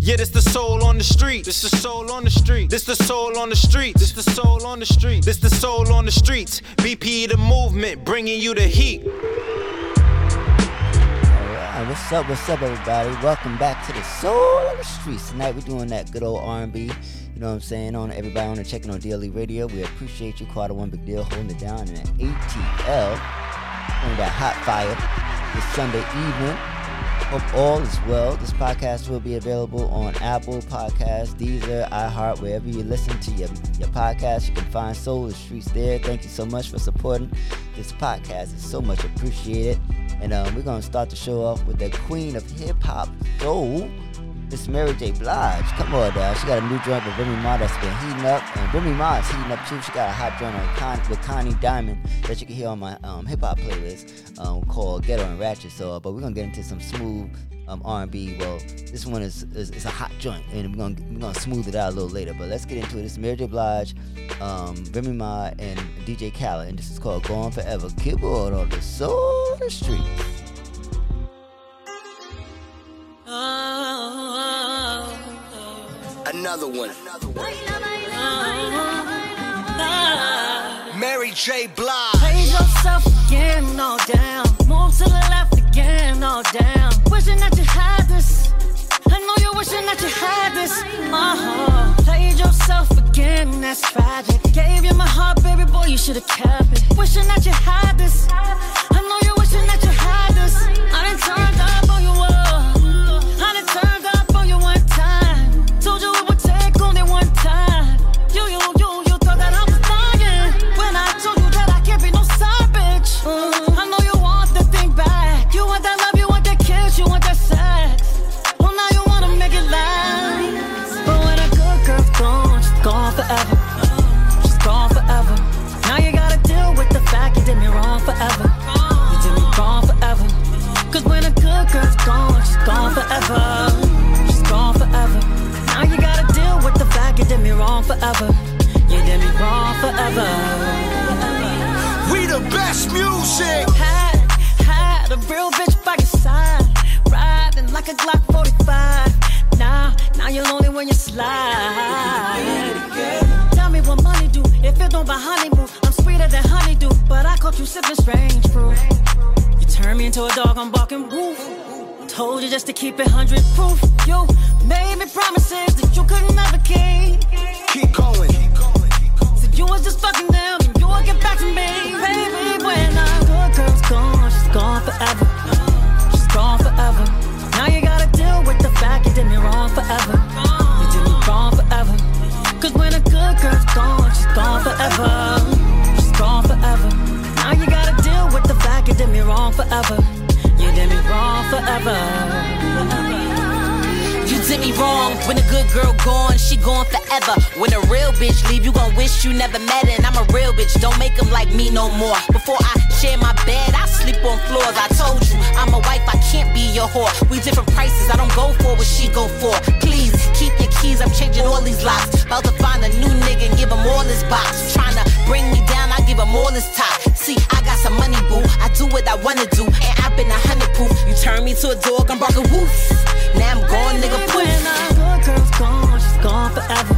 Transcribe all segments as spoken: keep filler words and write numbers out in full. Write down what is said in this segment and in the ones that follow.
Yeah, this the soul on the street. This the soul on the street. This the soul on the street. This the soul on the street. This the soul on the streets. B P E the movement, bringing you the heat. All right, what's up? What's up, everybody? Welcome back to the soul of the streets. Tonight we're doing that good old R and B. You know what I'm saying? On everybody on the checking on Daily Radio. We appreciate you, Quarter One Big Deal, holding it down in that A T L on that hot fire this Sunday evening. Hope all is well. This podcast will be available on Apple Podcasts, Deezer, iHeart, wherever you listen to your, your podcast. You can find Soul of the Streets there. Thank you so much for supporting this podcast. It's so much appreciated. And um, we're going to start the show off with the queen of hip-hop soul. It's Mary J. Blige. Come on, dog. She got a new joint with Remy Ma that's been heating up. And Remy Ma is heating up, too. She got a hot joint on Con- with Connie Diamond that you can hear on my um, hip-hop playlist um, called Ghetto and Ratchet. So, uh, but we're going to get into some smooth um, R and B. Well, this one is, is, is a hot joint, and we're going we're gonna to smooth it out a little later. But let's get into it. It's Mary J. Blige, um, Remy Ma, and D J Khaled. And this is called Gone Forever. Keyboard on the soul of the streets. Oh. Another one. Another one. Uh, Mary J. Blige. Praise yourself again, all down. Move to the left again, all down. Wishing that you had this. I know you're wishing that you had this. My heart. Played yourself again, that's tragic. Gave you my heart, baby boy, you should've kept it. Wishing that you had this. I know you're wishing that you had this. I done turned up on you all. I done turned up on you one time. Told you it would take only one time. You, you, you, you thought that I was lying when I told you that I can't be no side bitch. Mm-hmm. I know you want the thing back. You want that love, you want that kiss, you want that sex. Well, now you want to make it last. But when a good girl's gone, she's gone forever. She's gone forever. Now you got to deal with the fact you did me wrong forever. You did me wrong forever. Cause when a good girl's gone, she's gone forever. Gone forever. Now you gotta deal with the fact you did me wrong forever. You did me wrong forever. We the best music. Had, had a real bitch by your side, riding like a Glock forty-five. Now, now you're lonely when you slide. Tell me what money do if it don't buy honeymoon. I'm sweeter than honeydew, but I caught you sipping strange fruit. You turn me into a dog, I'm barking woof. Told you just to keep it hundred proof. You made me promises that you couldn't ever keep. Keep going, keep going, keep going. Said you was just fucking them and you would get back to me. Baby, when a good girl's gone, she's gone forever. She's gone forever. Now you gotta deal with the fact you did me wrong forever. You did me wrong forever. Cause when a good girl's gone, she's gone forever. She's gone forever. Now you gotta deal with the fact you did me wrong forever. You did me wrong forever. You did me wrong. When a good girl gone, she gone forever. When a real bitch leave, you gon' wish you never met her. And I'm a real bitch, don't make them like me no more. Before I share my bed, I sleep on floors. I told you, I'm a wife, I can't be your whore. We different prices, I don't go for what she go for. Please, keep your keys, I'm changing all these locks. About to find a new nigga and give him all his box. Tryna bring me down, I give him all his top. See, I got some money, boo, I do what I wanna do. And I've been a hundred proof. You turn me to a dog, I'm barking woof. Now I'm gone, nigga, poof. When a good girl's gone, she's gone forever.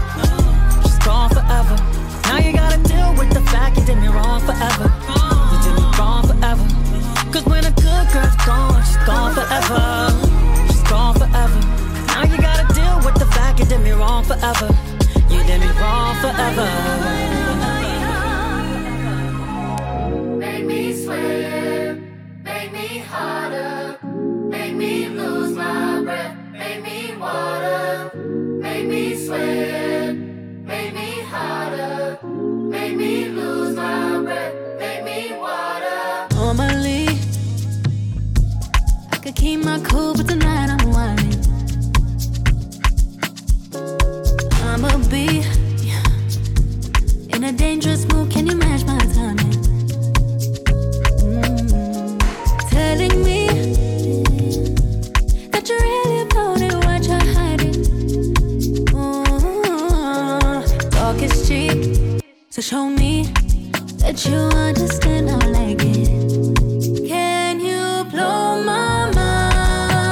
She's gone forever. Now you gotta deal with the fact you did me wrong forever. You did me wrong forever. Cause when a good girl's gone, she's gone forever. She's gone forever. Now you gotta deal with the fact you did me wrong forever. You did me wrong forever. Make me swear, make me harder, make me lose my breath. keep my cool, but tonight I'm whining. I'm a bee in a dangerous mood. Can you match my timing? Mm. Telling me that you're really about it. Why you hiding? Ooh, talk is cheap, so show me that you understand. I like it. Blow my mind.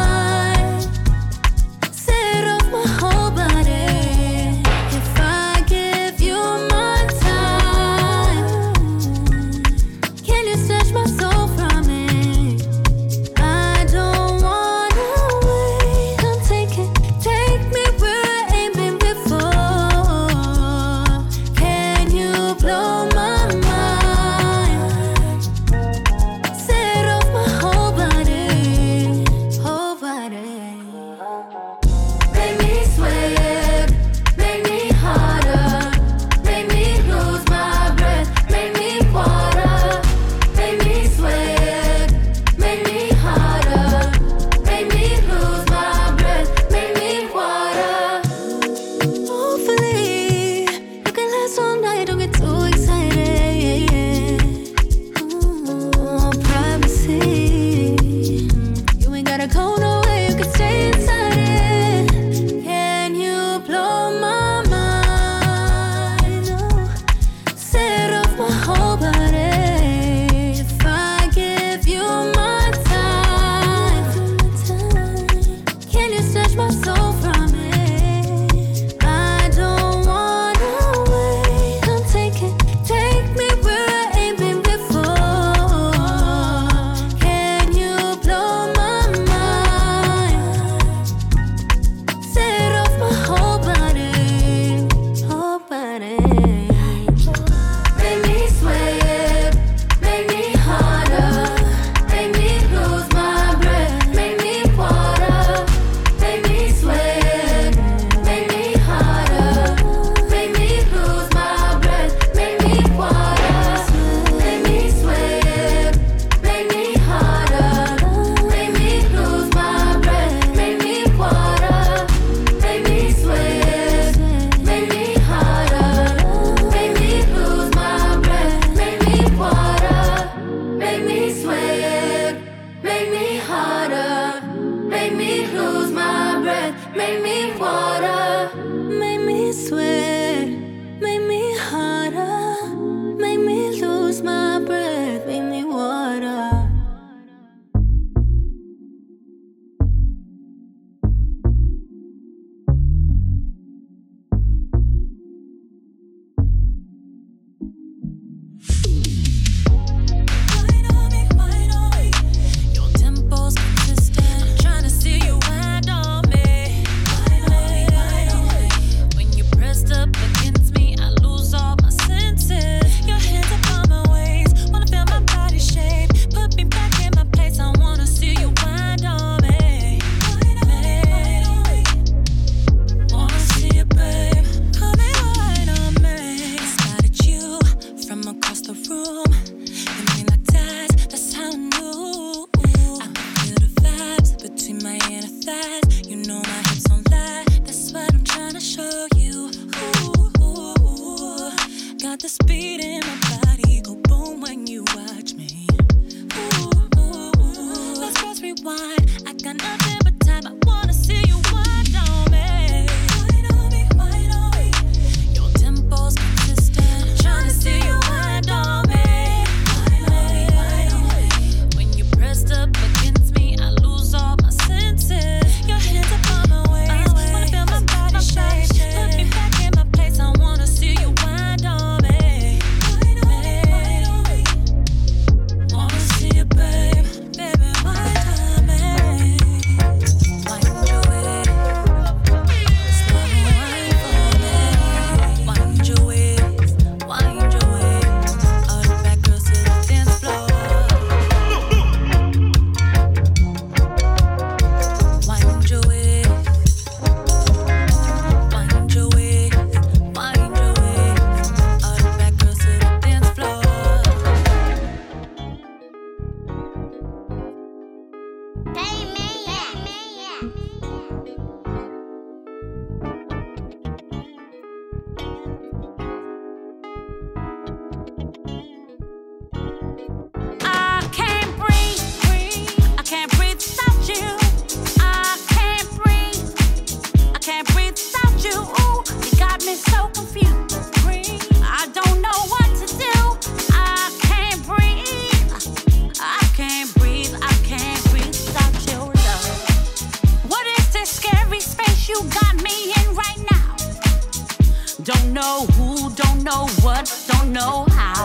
know how.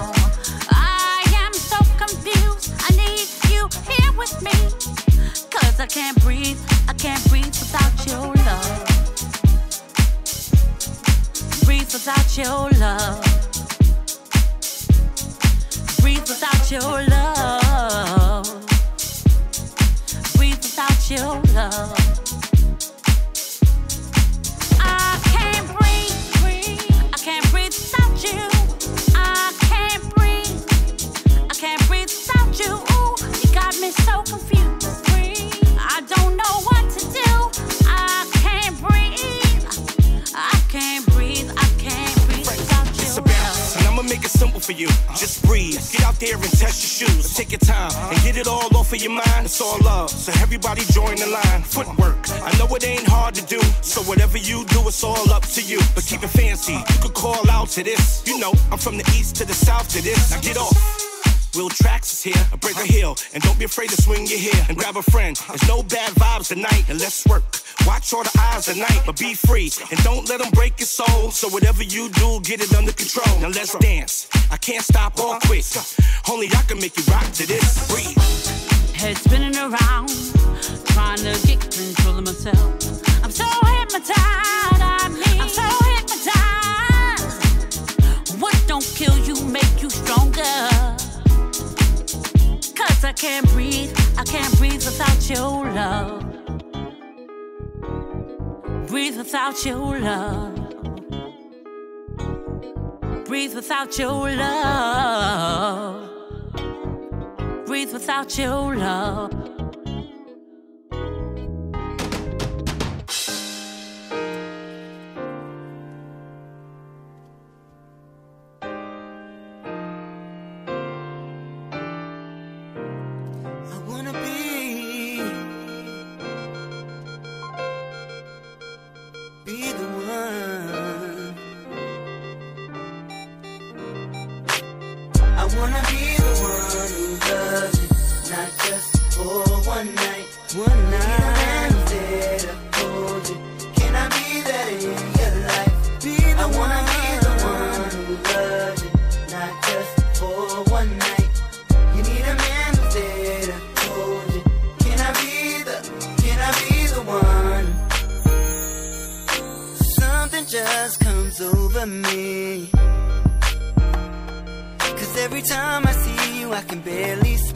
I am so confused. I need you here with me. Cause I can't breathe. I can't breathe without your love. Breathe without your love. Breathe without your love. Breathe without your love. So confused. I don't know what to do. I can't breathe. I can't breathe. I can't breathe without you. It's a bounce, and I'ma make it simple for you. Uh-huh. Just breathe. Get out there and test your shoes. Take your time uh-huh. and get it all off of your mind. It's all love, so everybody join the line. Footwork. I know it ain't hard to do, so whatever you do, it's all up to you. But keep it fancy. You could call out to this. You know, I'm from the east to the south to this. Now get off. Will Tracks is here, a break uh-huh. a hill, and don't be afraid to swing your hair, and grab a friend, there's no bad vibes tonight, and let's work, watch all the eyes tonight, but be free, and don't let them break your soul, so whatever you do, get it under control, now let's dance, I can't stop or quit, only I can make you rock to this, breathe. Head spinning around, trying to get control of myself, I'm so hypnotized, I mean, I'm so hypnotized, what don't kill you, make you stronger. Cause I can't breathe, I can't breathe without your love. Breathe without your love. Breathe without your love. Breathe without your love. That is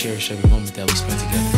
cherish every moment that we spent together.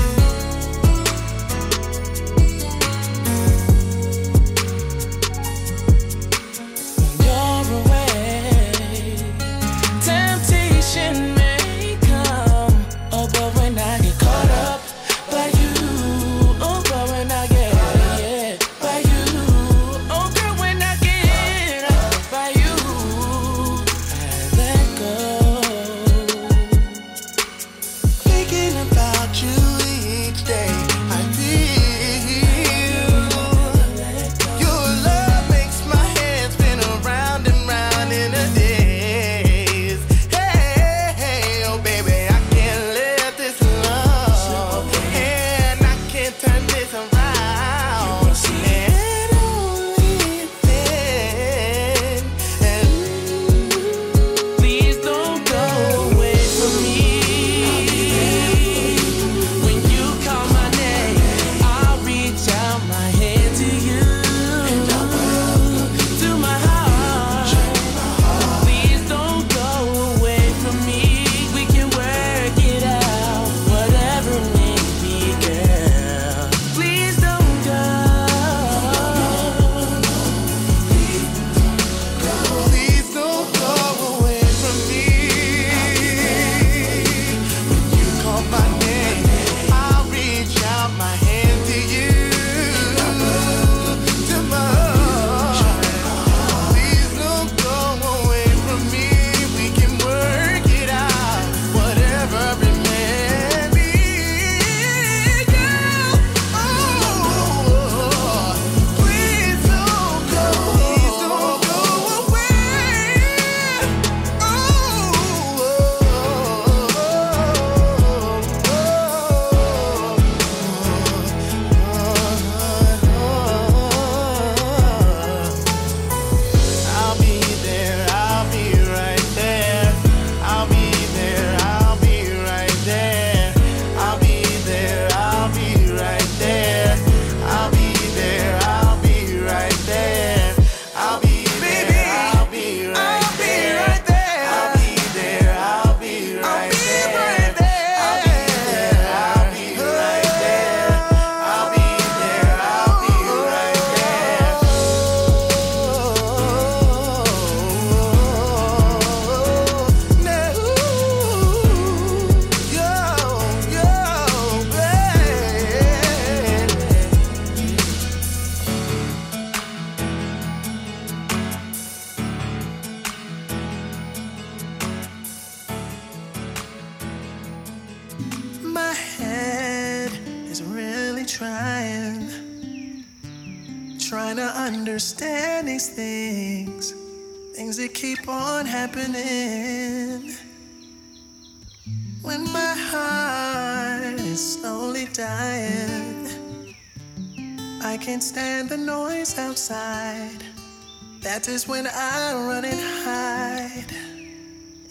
That is when I run and hide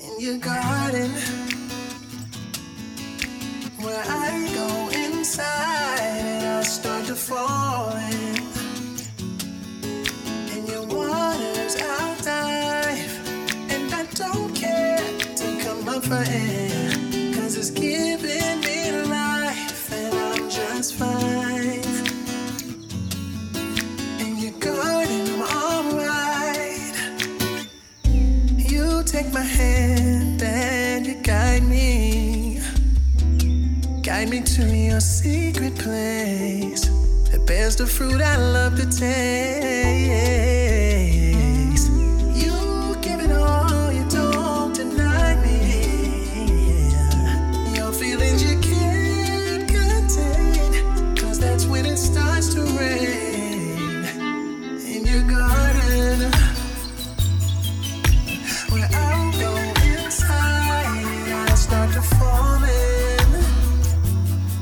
in your garden, where I go inside and I start to fall in. In your waters I'll dive, and I don't care to come up for air, 'cause it's giving me life and I'm just fine. Take my hand and you guide me, guide me to your secret place that bears the fruit I love to taste. You give it all, you don't deny me. Your feelings you can't contain, 'cause that's when it starts to rain in your garden. Falling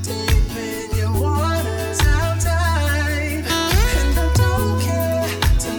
deep in your waters outside, and I don't care to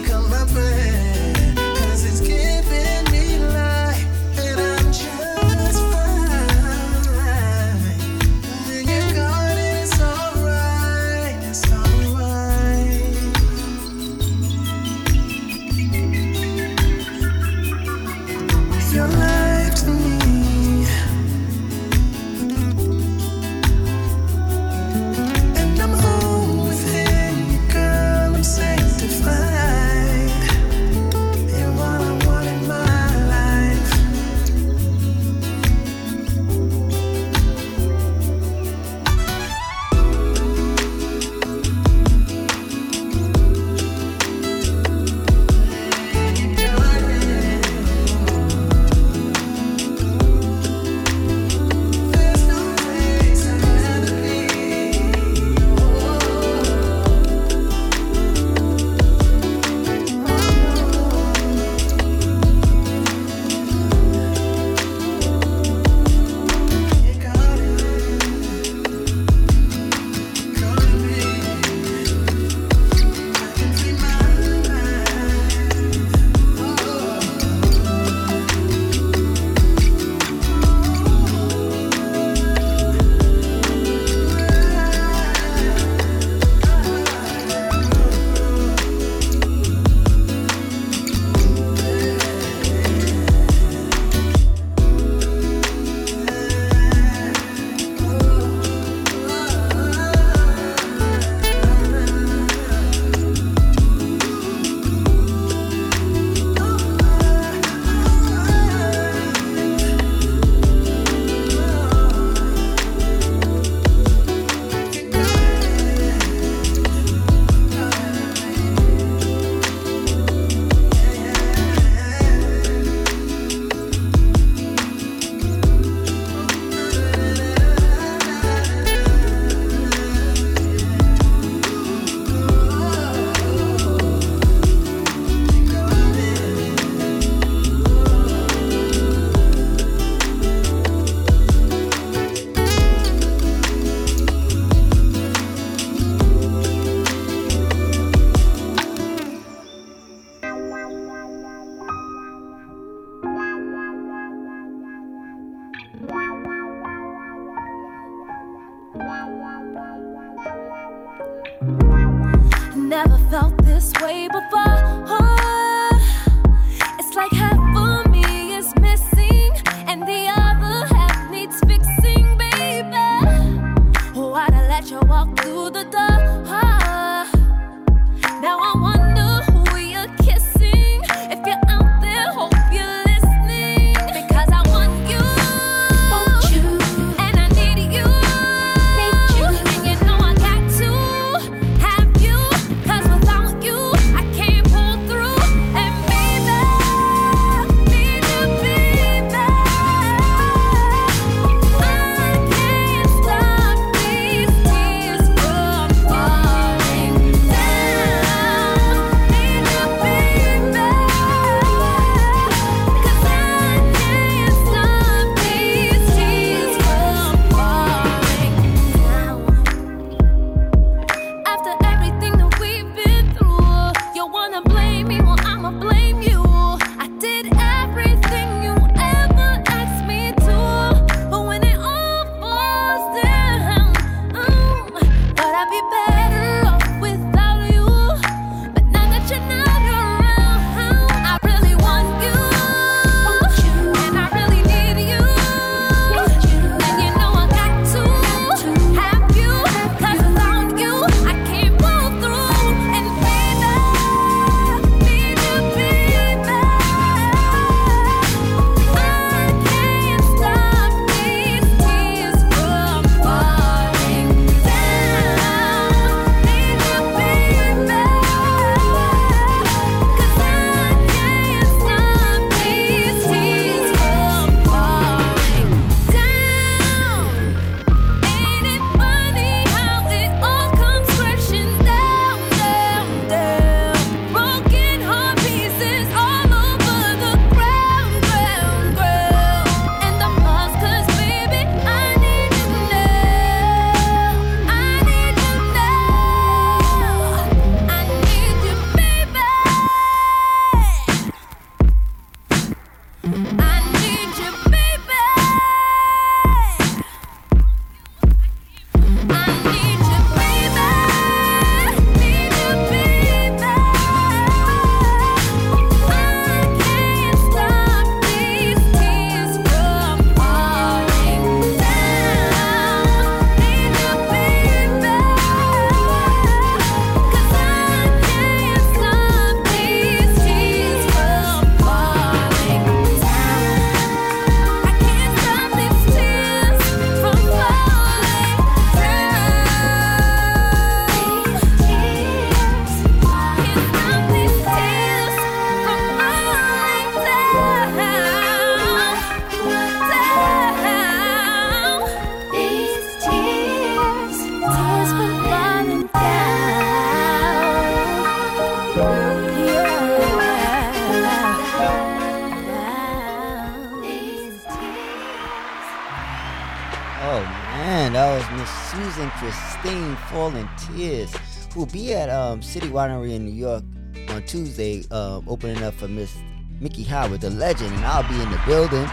Man, that was Miss Susan Christine Falling Tears, who will be at um, City Winery in New York on Tuesday, uh, opening up for Miss Mickey Howard, the legend, and I'll be in the building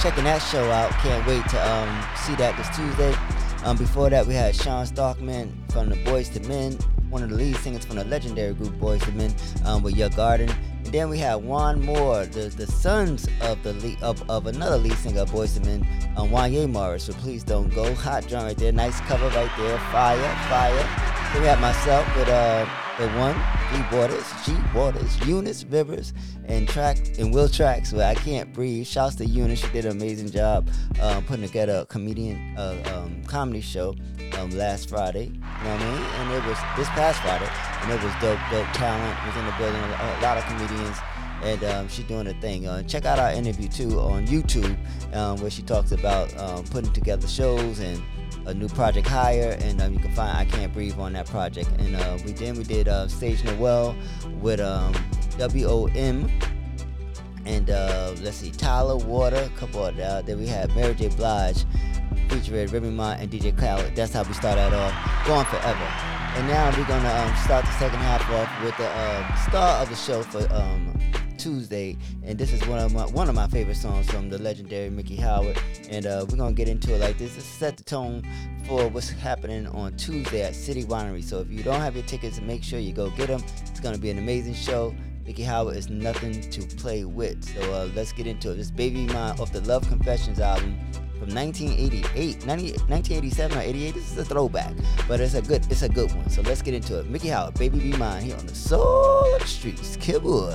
checking that show out. Can't wait to um, see that this Tuesday. Um, before that, we had Sean Stockman from the Boys to Men, one of the lead singers from the legendary group Boys to Men, um, with Your Garden. And then we had Juan Moore, the, the sons of the lead, of, of another lead singer of Boyz two Men, um, Juan Yei Morris, so Please Don't Go. Hot drum right there, nice cover right there, fire, fire. Then we had myself with uh, the one, G Waters, G Waters, Eunice Rivers, and track and Will Tracks, where I Can't Breathe. Shouts to Eunice, she did an amazing job um, putting together a comedian uh, um, comedy show um, last Friday, you know what I mean? And it was this past Friday. And it was dope, dope talent. Was in the building, a lot of comedians, and um, she's doing her thing. Uh, check out our interview too on YouTube, um, where she talks about um, putting together shows and a new project hire. And um, you can find I Can't Breathe on that project. And uh, we then we did uh, Stage Noel with um, W O M. And uh, let's see, Tyler Water, a couple of uh, then we had Mary J. Blige, featuring Remy Ma and D J Khaled. That's how we started that off. Gone Forever. And now we're going to um, start the second half off with the uh, star of the show for um, Tuesday. And this is one of my one of my favorite songs from the legendary Mickey Howard. And uh, we're going to get into it like this. This set the tone for what's happening on Tuesday at City Winery. So if you don't have your tickets, make sure you go get them. It's going to be an amazing show. Mickey Howard is nothing to play with. So uh, let's get into it. This Baby Mine off the Love Confessions album. From nineteen eighty-eight, nineteen eighty-seven or eighty-eight, this is a throwback, but it's a good, it's a good one. So let's get into it. Mickey Howard, Baby Be Mine, here on the Soul of the Streets, Kid Boy.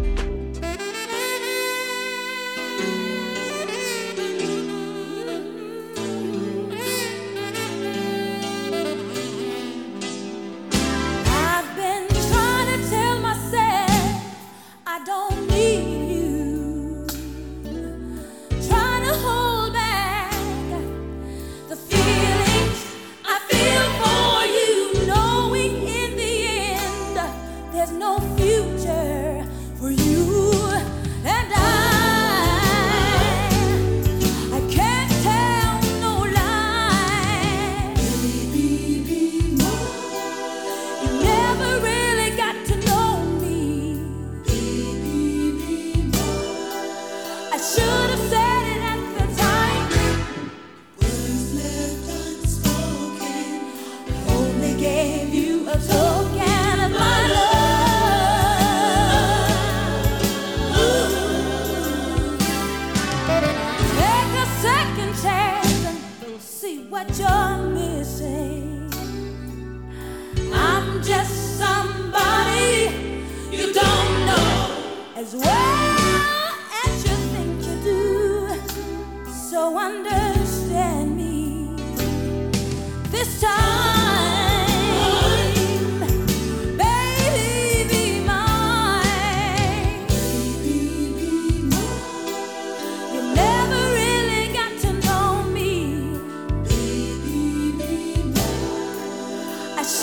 Should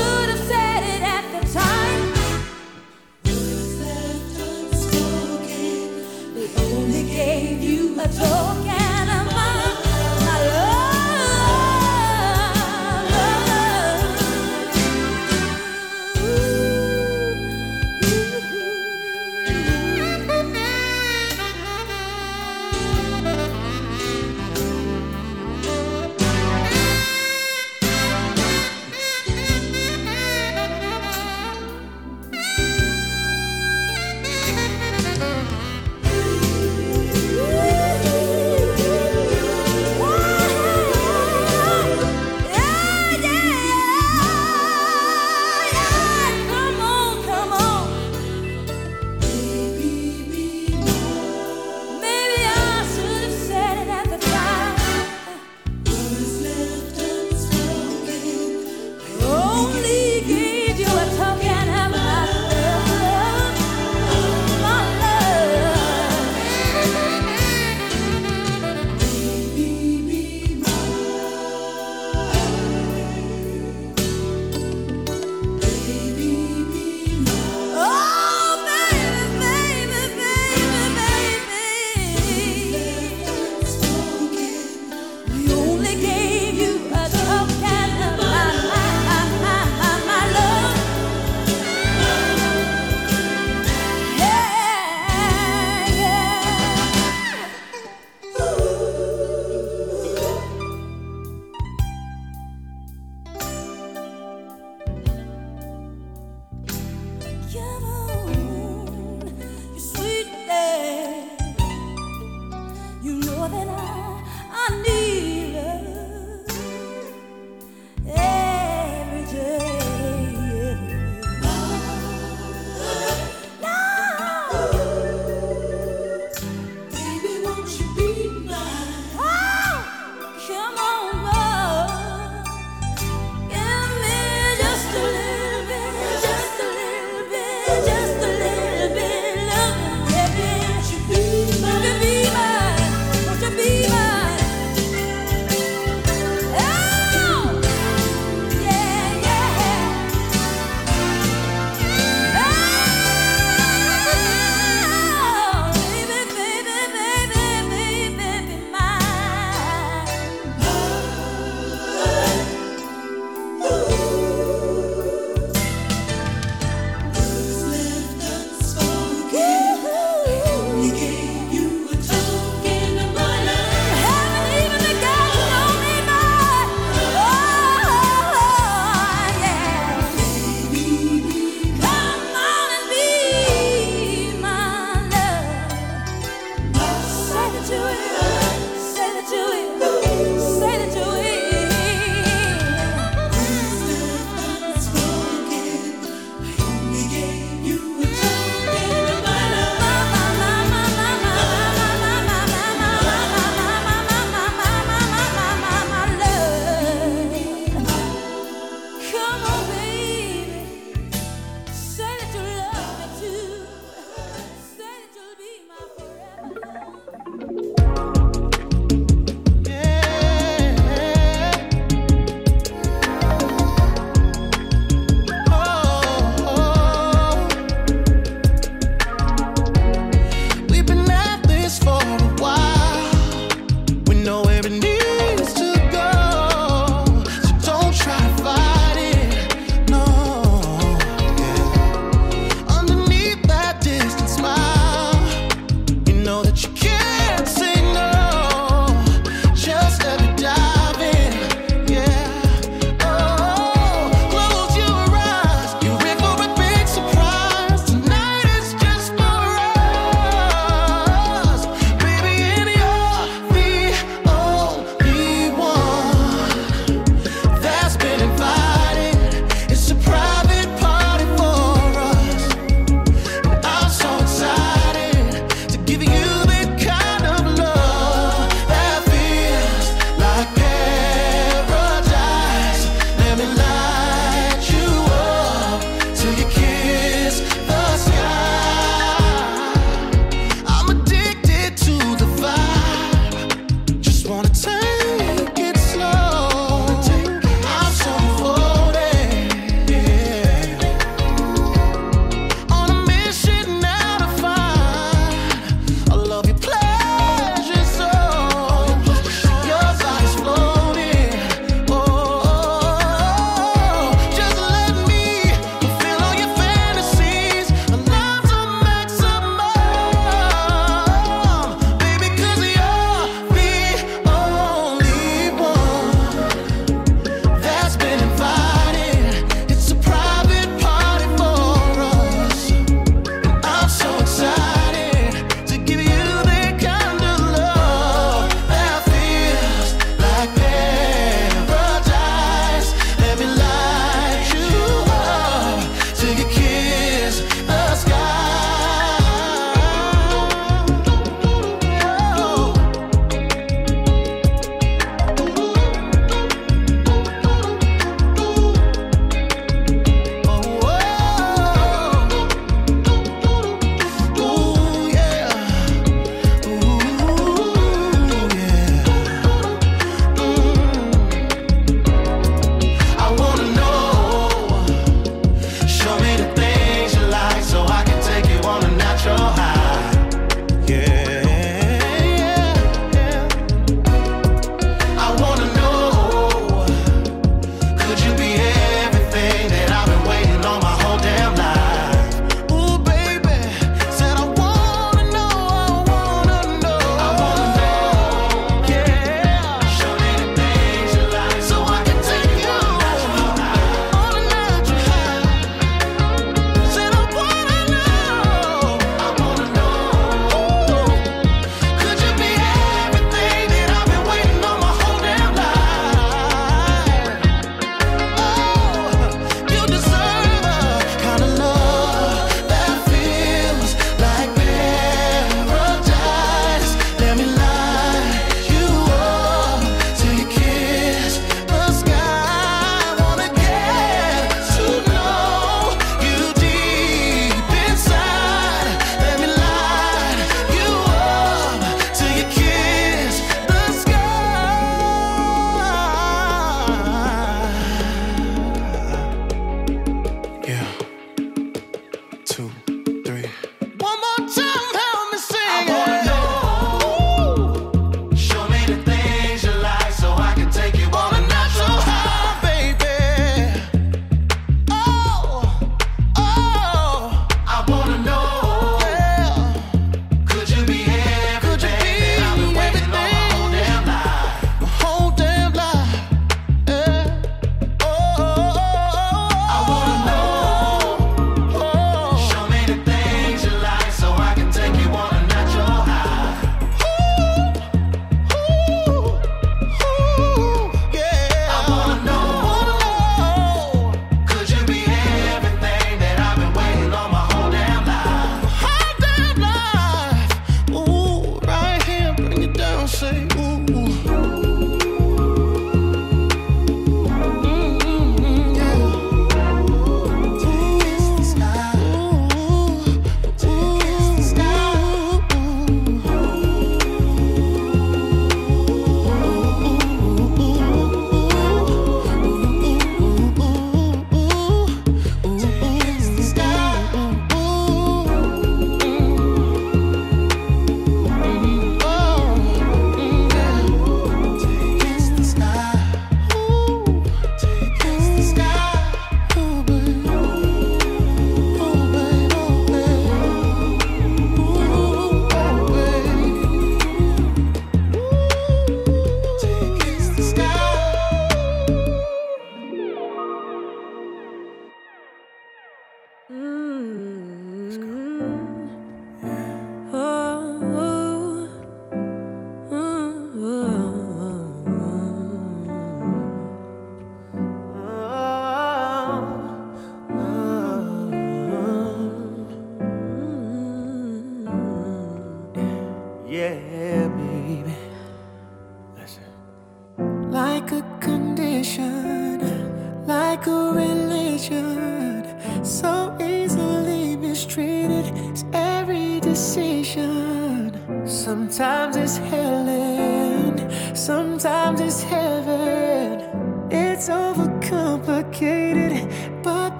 have said it at the time. Words left unspoken.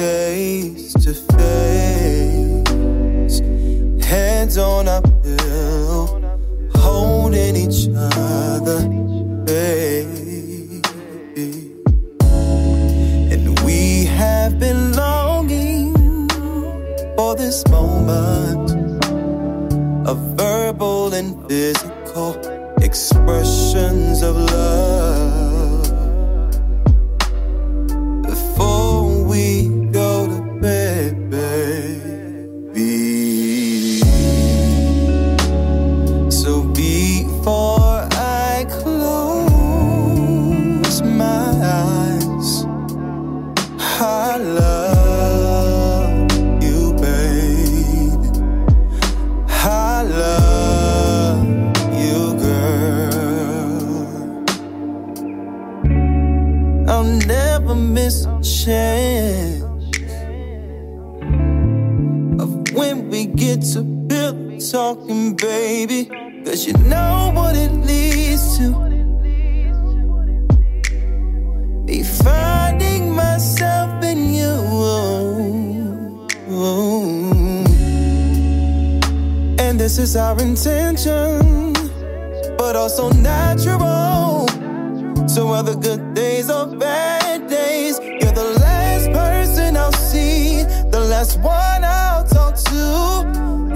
face to face, hands on our pillow, holding each other, baby. And we have been longing for this moment, a verbal and physical expressions of love. Before we go to bed, baby, so before I close my eyes, I love you, babe. I love you, girl. I'll never miss chance of when we get to build talking, baby, 'cause you know what it leads to, me finding myself in you, and this is our intention, but also natural. So whether good days or bad days, you're the last person I'll see, the last one I'll talk to,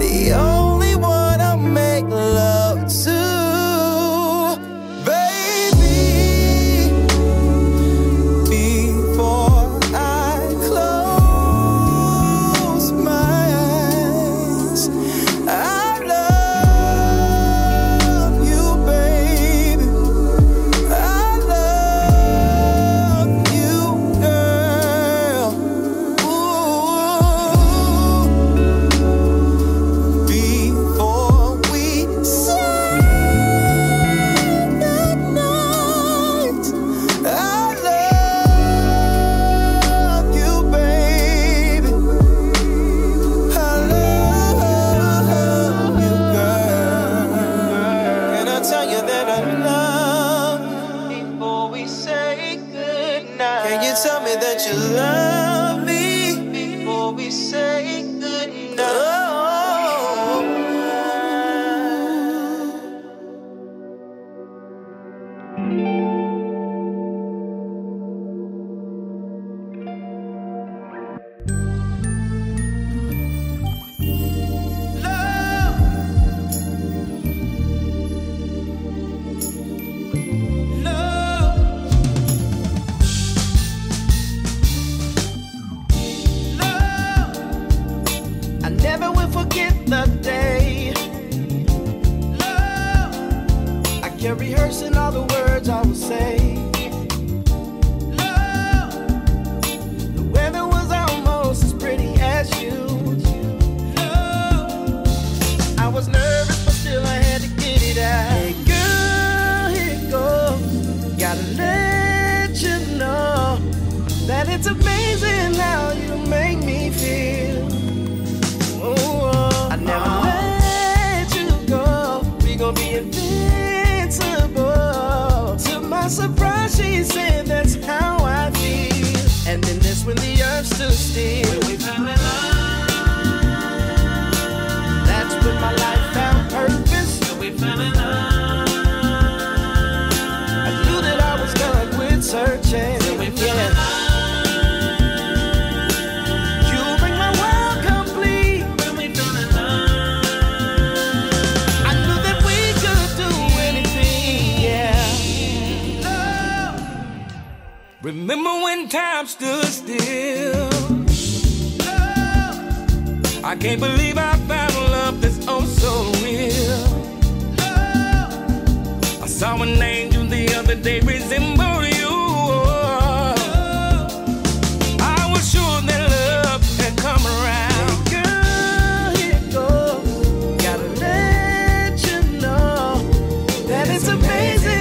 the only one I'll make love to. Remember when time stood still? Love. I can't believe I found love that's oh so real. Love. I saw an angel the other day resemble you. Love. I was sure that love had come around. Girl, here it goes. Gotta let you know that it's amazing.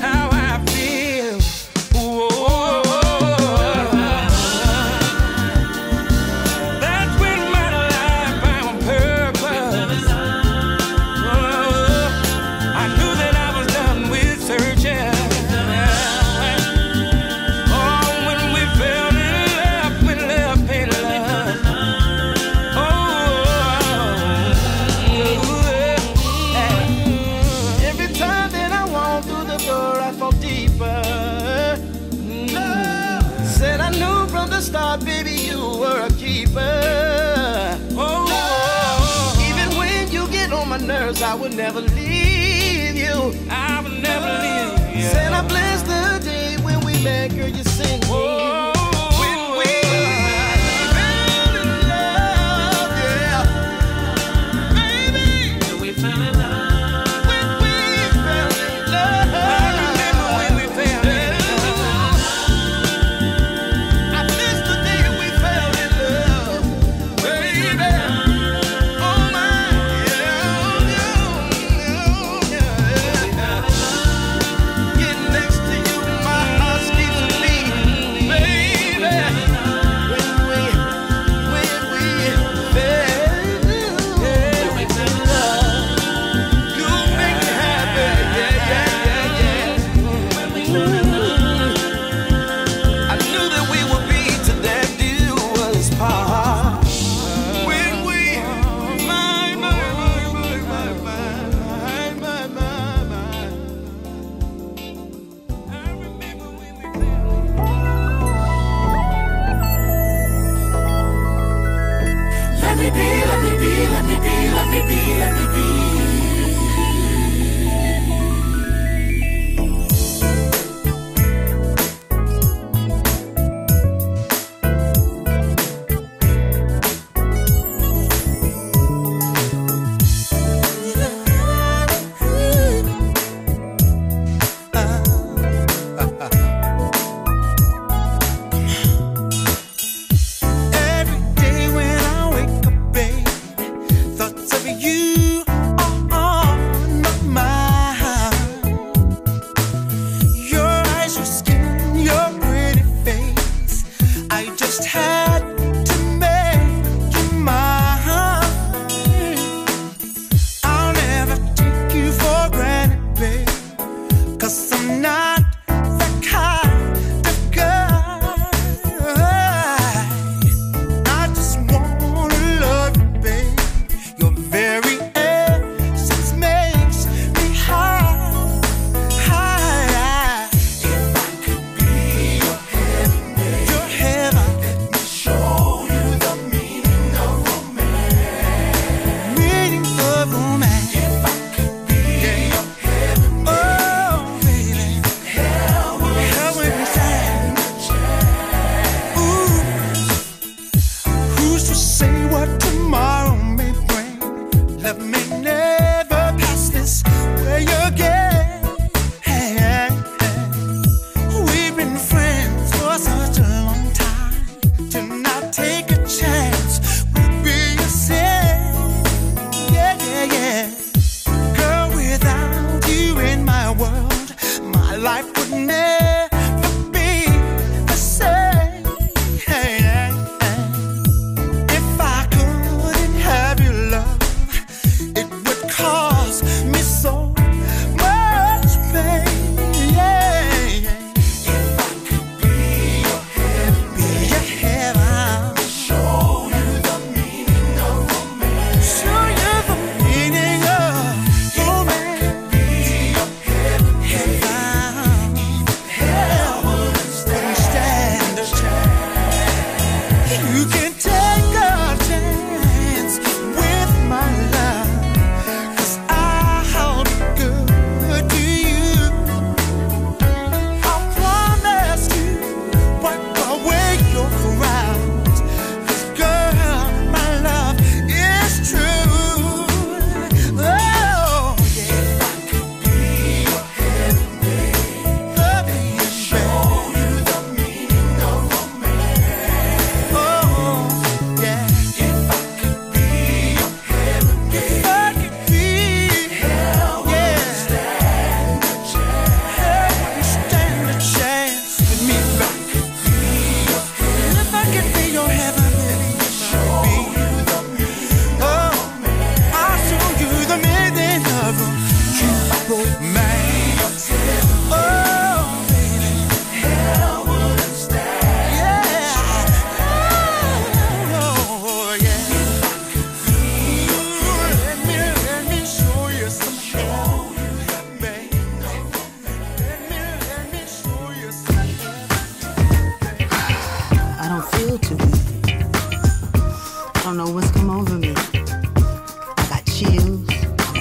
How I feel. Whoa. words, I will never leave you. I will never leave you. Said I bless the day when we met, girl, you sing. Whoa.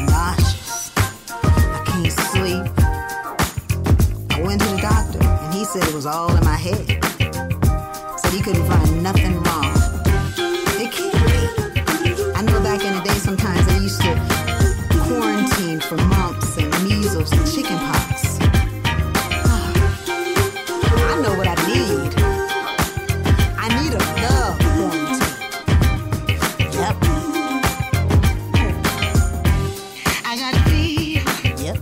I said it was all in my head. Said he couldn't find nothing wrong. It can't be. I know back in the day sometimes they used to quarantine for mumps and measles and chicken pox. Oh, I know what I need. I need a love quarantine. Yep. I got fever. Yep.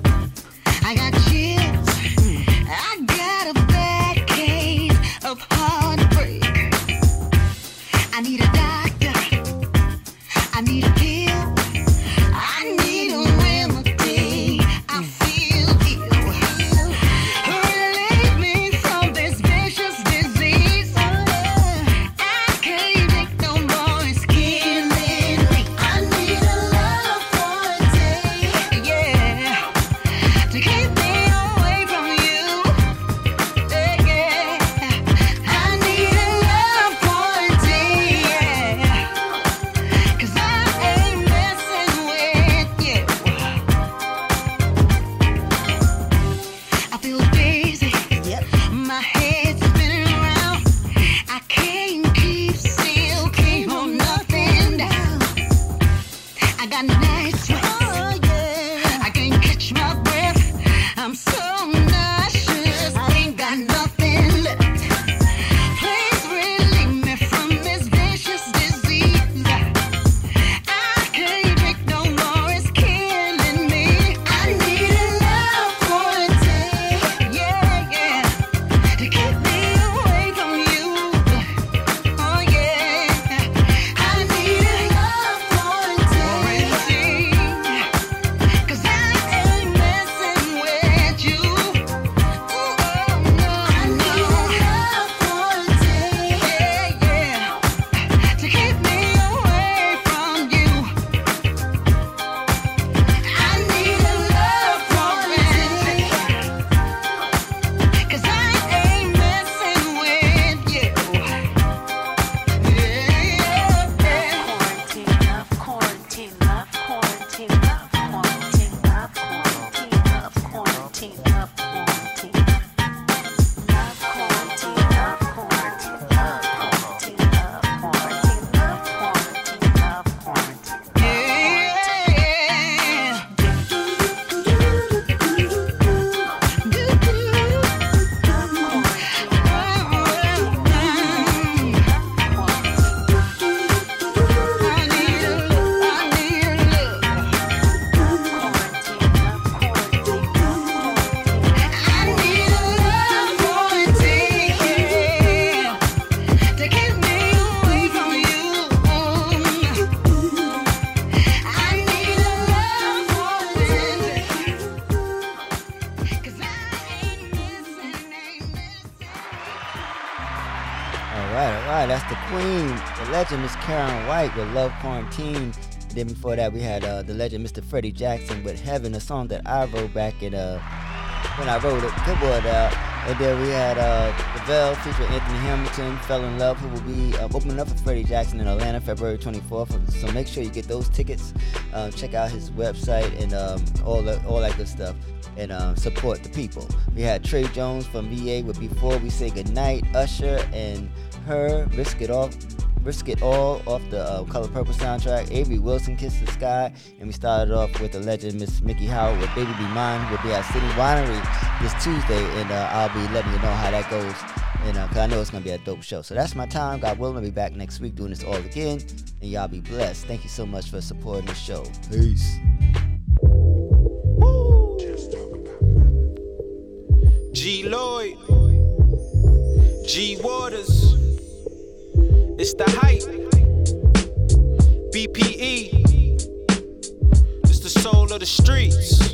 I got chills. Mm. I got a bad case of heartbreak. I need a doctor. I need a pill. Miss Karen White with Love Quarantine. Then before that we had uh, the legend Mister Freddie Jackson with Heaven, a song that I wrote back in uh, when I wrote it, good word out. And then we had uh, LaVelle featuring Anthony Hamilton, Fell in Love, who will be uh, opening up for Freddie Jackson in Atlanta February twenty-fourth. So make sure you get those tickets. Uh, check out his website and um, all the, all that good stuff. And um, support the people. We had Trey Jones from V A with Before We Say Goodnight, Usher and Her, Risk It Off. Risk It All off the uh, Color Purple soundtrack. Avery Wilson, Kiss the Sky. And we started off with the legend, Miss Mickey Howard, with Baby Be Mine, who will be at City Winery this Tuesday. And uh, I'll be letting you know how that goes. And uh, cause I know it's going to be a dope show. So that's my time. God willing, I'll be back next week doing this all again. And y'all be blessed. Thank you so much for supporting the show. Peace. Woo. G Lloyd. G Waters. It's the hype, B P E, it's the soul of the streets.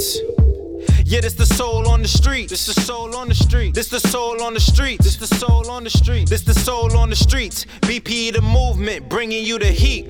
Yeah, this the soul on the street. This the soul on the street. This the soul on the street. This the soul on the street. This the soul on the streets. B P E the movement, bringing you the heat.